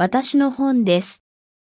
私の本です。